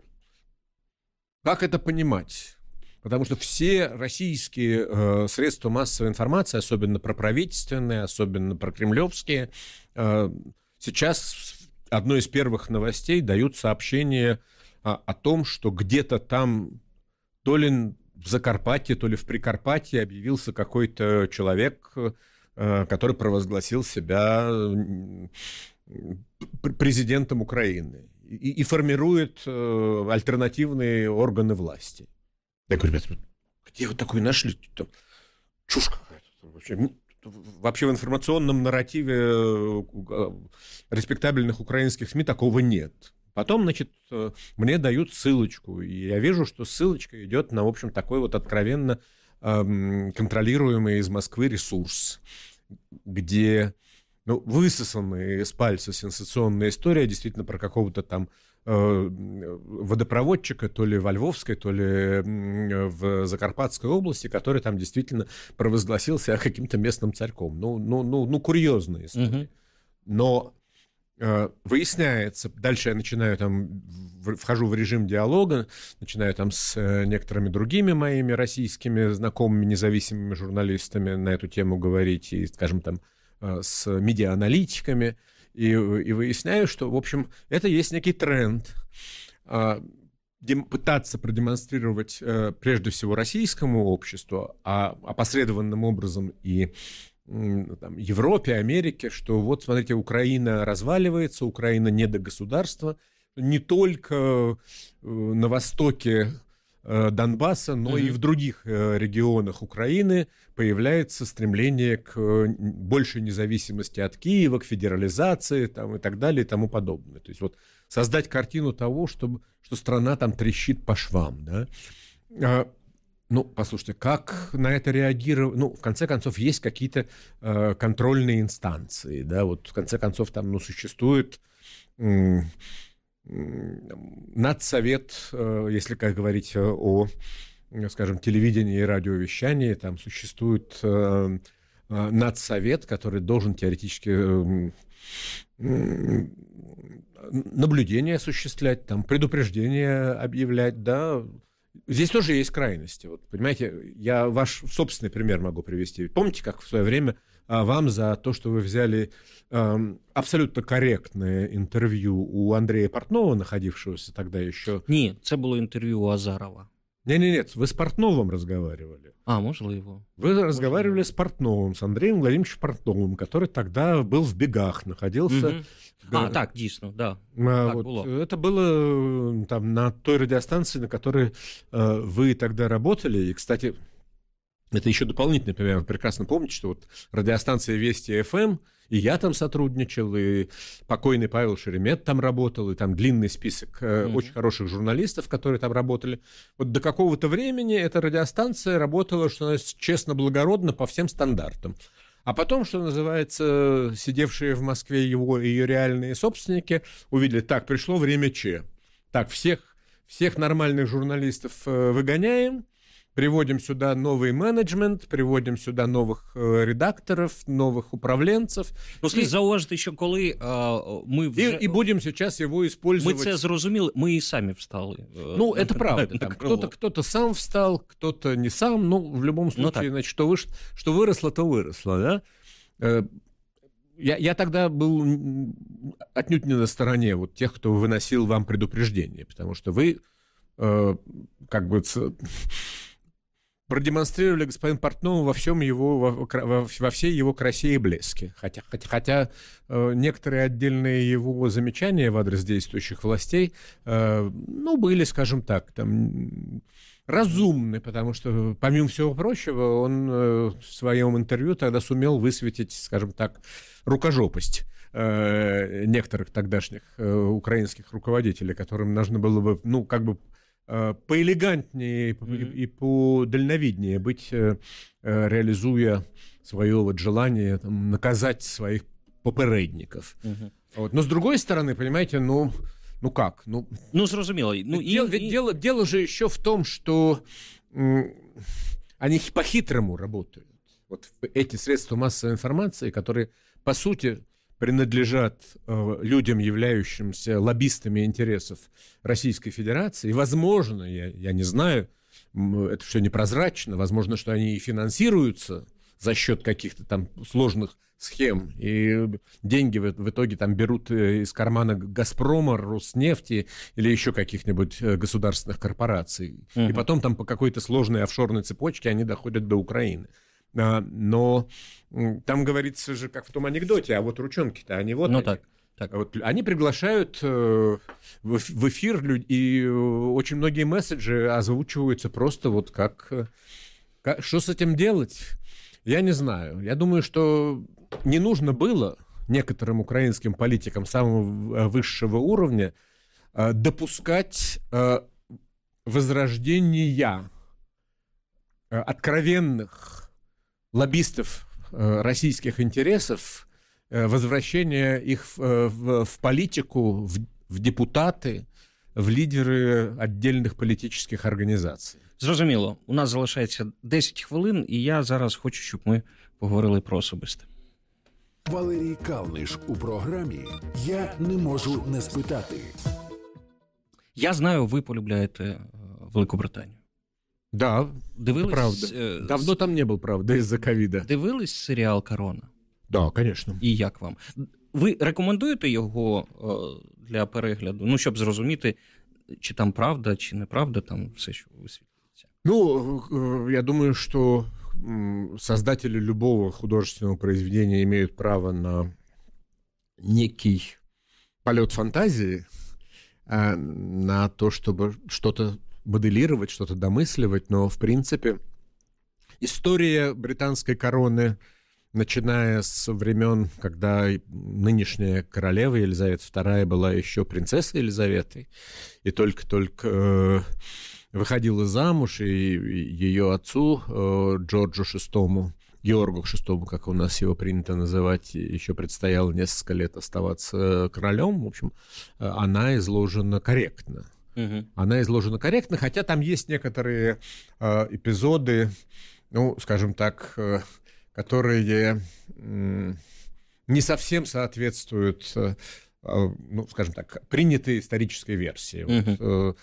как это понимать? Потому что все российские средства массовой информации, особенно проправительственные, особенно прокремлевские, сейчас одной из первых новостей дают сообщение о том, что где-то там, то ли в Закарпатье, то ли в Прикарпатье, объявился какой-то человек, который провозгласил себя президентом Украины и формирует альтернативные органы власти. Я говорю, ребята, где вы такую нашли? Там чушь какая-то. Вообще в информационном нарративе респектабельных украинских СМИ такого нет. Потом, значит, мне дают ссылочку, и я вижу, что ссылочка идет на, в общем, такой вот откровенно контролируемый из Москвы ресурс, где высосанная из пальца сенсационная история действительно про какого-то там водопроводчика, то ли во Львовской, то ли в Закарпатской области, который там действительно провозгласил себя каким-то местным царьком. Ну, курьезная история. Но выясняется, дальше я начинаю там, вхожу в режим диалога, начинаю там с некоторыми другими моими российскими знакомыми, независимыми журналистами на эту тему говорить, и, скажем, там, с медиа-аналитиками, и выясняю, что, в общем, это есть некий тренд пытаться продемонстрировать прежде всего российскому обществу, а опосредованным образом и там, Европе, Америке, что вот, смотрите, Украина разваливается, Украина не до государства, не только на востоке Донбасса, но и в других регионах Украины появляется стремление к большей независимости от Киева, к федерализации там, и так далее и тому подобное. То есть вот создать картину того, что страна там трещит по швам, да? Ну, послушайте, как на это реагировать? Ну, в конце концов, есть какие-то контрольные инстанции, да, вот в конце концов там, существует надсовет, если как говорить о, скажем, телевидении и радиовещании, там существует надсовет, который должен теоретически наблюдение осуществлять, там предупреждение объявлять, да. Здесь тоже есть крайности. Вот, понимаете, я ваш собственный пример могу привести. Помните, как в свое время вам за то, что вы взяли абсолютно корректное интервью у Андрея Портнова, находившегося тогда еще... Нет, это было интервью у Азарова. Нет, вы с Портновым разговаривали. Можливо. Вы разговаривали с Портновым, с Андреем Владимировичем Портновым, который тогда был в бегах, находился... так, действительно, да. Так вот, было. Это было там, на той радиостанции, на которой вы тогда работали. И, кстати, это еще дополнительный пример. Вы прекрасно помните, что вот радиостанция «Вести ФМ», и я там сотрудничал, и покойный Павел Шеремет там работал, и там длинный список очень хороших журналистов, которые там работали. Вот до какого-то времени эта радиостанция работала, что называется, честно, благородно, по всем стандартам. А потом, что называется, сидевшие в Москве ее реальные собственники увидели, так, пришло время Че. Так, всех нормальных журналистов выгоняем, приводим сюда новый менеджмент, приводим сюда нових редакторов, нових управленців. Ну, слід зауважити, що коли ми вже... І будемо зараз його використовувати. Ми це зрозуміли, ми і самі встали. Ну, це правда. Хто-то сам встав, хто-то не сам. Ну, в будь-якому випадку, що виросло, то виросло, да? Я тогда был отнюдь не на стороне вот тех, кто выносил вам предупреждение, потому что вы как бы... продемонстрировали господин Портнову во всей его красе и блеске. Хотя некоторые отдельные его замечания в адрес действующих властей, были, скажем так, разумны, потому что, помимо всего прочего, он в своем интервью тогда сумел высветить, скажем так, рукожопость некоторых тогдашних украинских руководителей, которым нужно было бы, поэлегантнее и подальновиднее быть, реализуя свое желание наказать своих попередников. Но с другой стороны, понимаете, зрозуміло. Дело же еще в том, что они по-хитрому работают. Вот эти средства массовой информации, которые, по сути, принадлежат людям, являющимся лоббистами интересов Российской Федерации. И, возможно, я не знаю, это все непрозрачно, возможно, что они и финансируются за счет каких-то там сложных схем, и деньги в итоге там берут из кармана «Газпрома», «Роснефти» или еще каких-нибудь государственных корпораций. Uh-huh. И потом там по какой-то сложной офшорной цепочке они доходят до Украины. Но там говорится же, как в том анекдоте, а вот ручонки-то, они вот они. Так. Вот, они приглашают в эфир, и очень многие месседжи озвучиваются просто вот как... Что с этим делать? Я не знаю. Я думаю, что не нужно было некоторым украинским политикам самого высшего уровня допускать возрождения откровенных лоббистов российских интересов, возвращение их в политику, в депутаты, в лідери віддільних політичних організацій. Зрозуміло. У нас залишається 10 хвилин, і я зараз хочу, щоб ми поговорили про особисте. Валерій Калниш у програмі «Я не можу не спитати». Я знаю, ви полюбляєте Велику Британію. Да, дивились, правда. Давно там не был, правда, из-за ковида. Дивились серіал «Корона»? Да, конечно. І як вам? Ви рекомендуєте його для перегляду? Щоб зрозуміти, чи там правда, чи неправда, там все, що висвітлюється. Я думаю, що создатели любого художественного произведения имеют право на некий полет фантазии, на то, чтобы что-то моделировать, что-то домысливать, но, в принципе, история британской короны, начиная с времен, когда нынешняя королева Елизавета II была еще принцессой Елизаветой, и только-только выходила замуж, и ее отцу, Джорджу VI, Георгу VI, как у нас его принято называть, еще предстояло несколько лет оставаться королем, в общем, она изложена корректно. Она изложена корректно, хотя там есть некоторые эпизоды, скажем так, которые не совсем соответствуют, скажем так, принятой исторической версии. Вот,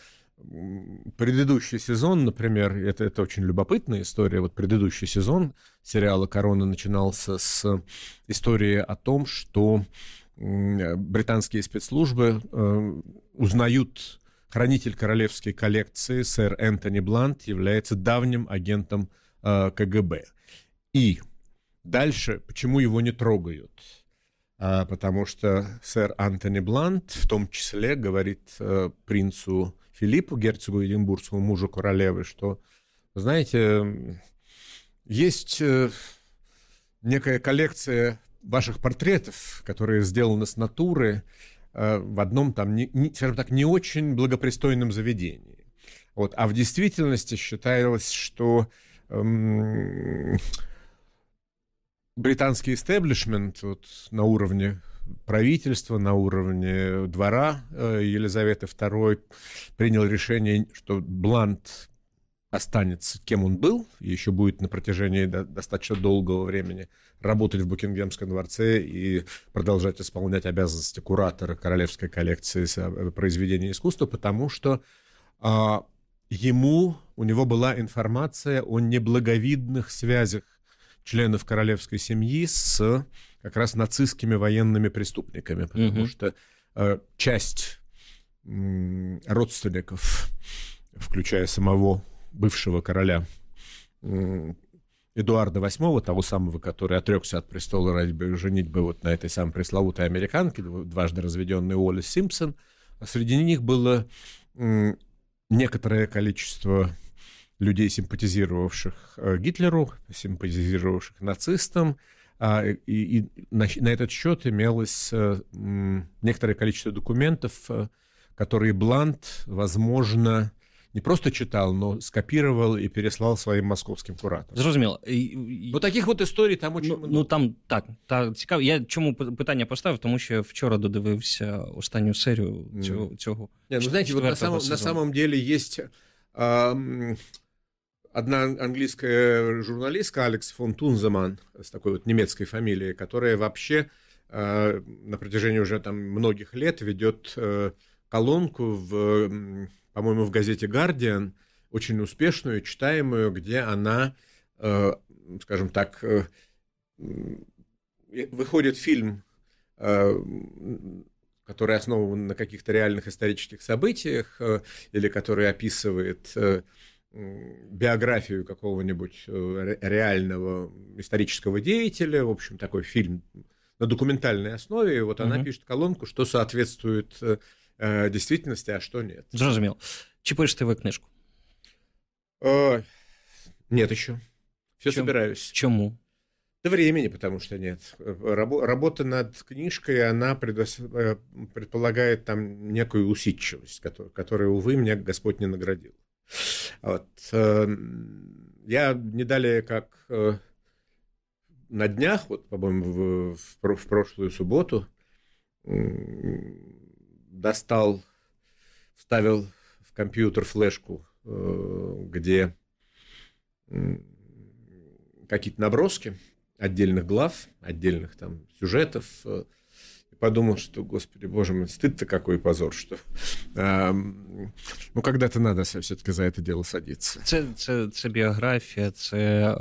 предыдущий сезон, например, это очень любопытная история. Вот предыдущий сезон сериала «Корона» начинался с истории о том, что британские спецслужбы узнают... Хранитель королевской коллекции, сэр Энтони Блант, является давним агентом КГБ. И дальше, почему его не трогают? Потому что сэр Энтони Блант в том числе говорит принцу Филиппу, герцогу Эдинбургскому, мужу королевы, что, знаете, есть некая коллекция ваших портретов, которые сделаны с натуры, в одном там, скажем так, не очень благопристойном заведении. Вот. А в действительности считалось, что британский истеблишмент на уровне правительства, на уровне двора Елизаветы II принял решение, что Блант останется кем он был, и еще будет на протяжении достаточно долгого времени работать в Букингемском дворце и продолжать исполнять обязанности куратора королевской коллекции произведений искусства, потому что у него была информация о неблаговидных связях членов королевской семьи с как раз нацистскими военными преступниками, потому что часть родственников, включая самого бывшего короля Эдуарда VIII, того самого, который отрекся от престола ради женитьбы вот на этой самой пресловутой американке, дважды разведенной Уоллес Симпсон, среди них было некоторое количество людей, симпатизировавших Гитлеру, симпатизировавших нацистам, и на этот счет имелось некоторое количество документов, которые Блант, возможно, не просто читал, но скопировал и переслал своїм московським кураторам. Зрозуміло. Ну, таких от історій там дуже багато. Ну, там, так, цікаво. Я чому питання поставив? Тому що я вчора додивився останню серію цього не, ну, знаєте, на самом деле є одна англійська журналістка, Алекс фон Тунземан, з такою от німецькою фамілією, яка вообще на протяжении уже там многих лет ведет колонку по-моему, в газете «Гардиан», очень успешную, читаемую, где она, скажем так, выходит фильм, который основан на каких-то реальных исторических событиях или который описывает биографию какого-нибудь реального исторического деятеля, в общем, такой фильм на документальной основе, и вот она пишет колонку, что соответствует действительности, а что нет. Зрозуміло. Чи пишете ви книжку? Нет еще. Все собираюсь. Чему? Да времени, потому что нет. Работа над книжкой, она предполагает там некую усидчивость, которую, увы, меня Господь не наградил. Вот. Я не далее как на днях, вот, по-моему, в прошлую субботу, достал, вставил в компьютер флешку, где какие-то наброски отдельных глав, отдельных там сюжетов. И подумал, что, господи, боже мой, стыд-то какой, позор, что... Ну, когда-то надо все-таки за это дело садиться. Це биография, це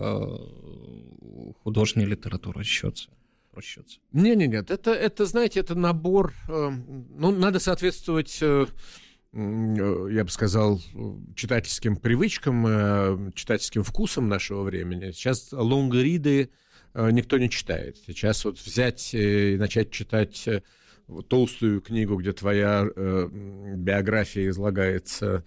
художня литература, що це? Нет, это, знаете, это набор, ну, надо соответствовать, я бы сказал, читательским привычкам, читательским вкусам нашего времени. Сейчас лонгриды никто не читает. Сейчас вот взять и начать читать толстую книгу, где твоя биография излагается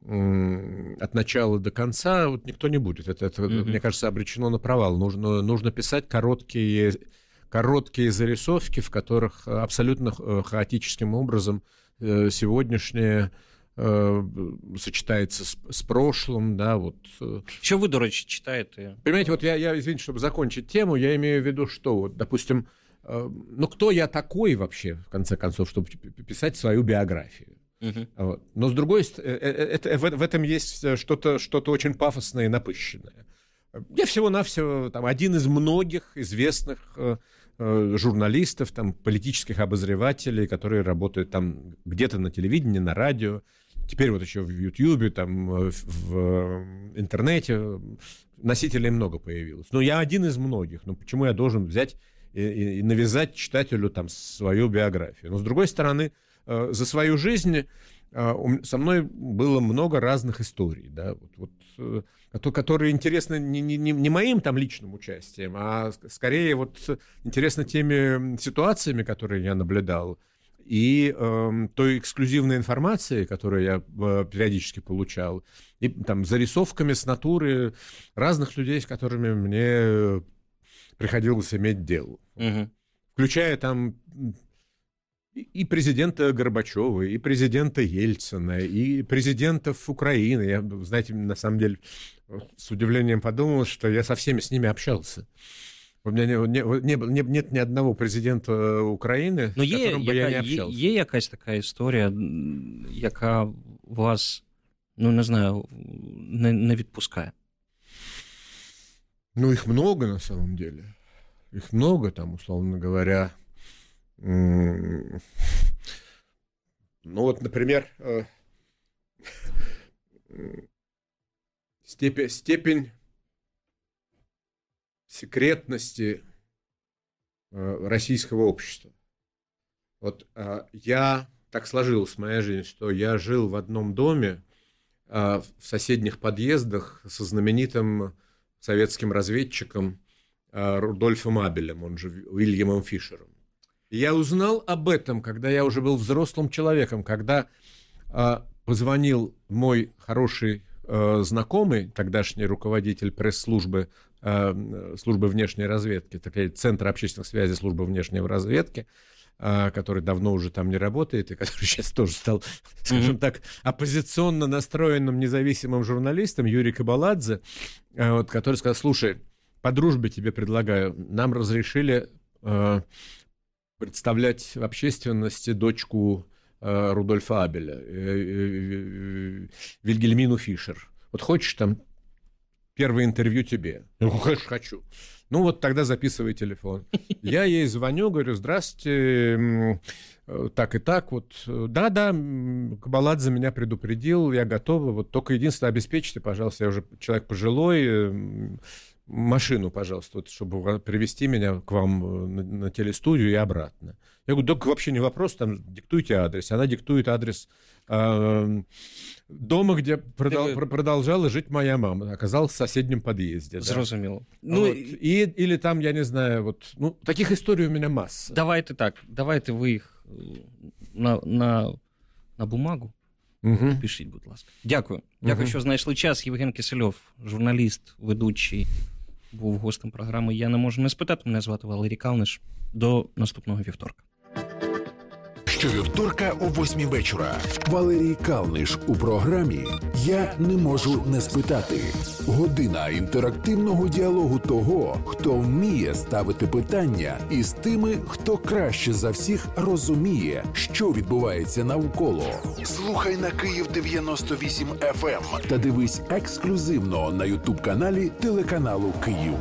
от начала до конца, вот никто не будет. Это мне кажется, обречено на провал. Нужно писать короткие зарисовки, в которых абсолютно хаотическим образом сегодняшнее сочетается с прошлым, да, вот. Что вы, до речи, читаете? Понимаете, вот я, извините, чтобы закончить тему, я имею в виду, что, вот, допустим, ну, кто я такой вообще, в конце концов, чтобы писать свою биографию? Вот. Но, с другой стороны, в этом есть что-то очень пафосное и напыщенное. Я всего-навсего там, один из многих известных журналистов, там, политических обозревателей, которые работают там где-то на телевидении, на радио, теперь вот еще в Ютьюбе, там, в интернете носителей много появилось. Но я один из многих. Ну, почему я должен взять и навязать читателю там свою биографию? Но, с другой стороны, за свою жизнь со мной было много разных историй, да, которые интересны не моим там личным участием, а скорее вот интересны теми ситуациями, которые я наблюдал, и той эксклюзивной информацией, которую я периодически получал, и там зарисовками с натуры разных людей, с которыми мне приходилось иметь дело, включая там и президента Горбачева, и президента Ельцина, и президентов Украины. Я, знаете, на самом деле с удивлением подумал, что я со всеми с ними общался. У меня нет ни одного президента України, з яким би я не общався. Є якась така історія, яка вас, ну, не знаю, не відпускає? Ну, їх много, на самом деле. Їх много, там, условно говоря. Ну вот, например, степень секретности российского общества. Вот я, так сложилась моя жизнь, что я жил в одном доме в соседних подъездах со знаменитым советским разведчиком Рудольфом Абелем, он же Уильямом Фишером. Я узнал об этом, когда я уже был взрослым человеком, когда позвонил мой хороший знакомый, тогдашний руководитель пресс-службы, службы внешней разведки, Центра общественных связей службы внешней разведки, который давно уже там не работает и который сейчас тоже стал, скажем так, оппозиционно настроенным независимым журналистом, Юрий Кабаладзе, который сказал: слушай, по дружбе тебе предлагаю, нам разрешили представлять в общественности дочку Рудольфа Абеля, Вильгельмину Фишер. Вот хочешь там первое интервью тебе? Конечно, хочу. Ну вот тогда записывай телефон. Я ей звоню, говорю: здравствуйте, так и так. Вот, да-да, Кабаладзе меня предупредил, я готова. Вот только единственное, обеспечьте, пожалуйста, я уже человек пожилой, машину, пожалуйста, вот, чтобы привезти меня к вам на телестудию и обратно. Я говорю: док, вообще не вопрос, там диктуйте адрес. Она диктует адрес дома, где продолжала жить моя мама. Оказалась в соседнем подъезде. Зрозуміло. Да. Ну, вот. Или там, я не знаю, вот, ну, таких историй у меня масса. Давайте так, давайте вы их на бумагу. Угу. Пишіть, будь ласка. Дякую. Дякую, що знайшли час. Євген Кисельов, журналіст, ведучий, був гостем програми «Я не можу не спитати». Мене звати Валерій Калниш. До наступного вівторка. Щовівторка о 8-й вечора. Валерій Калниш у програмі «Я не можу не спитати». Година інтерактивного діалогу того, хто вміє ставити питання, і з тими, хто краще за всіх розуміє, що відбувається навколо. Слухай на Київ 98 FM та дивись ексклюзивно на YouTube-каналі телеканалу «Київ».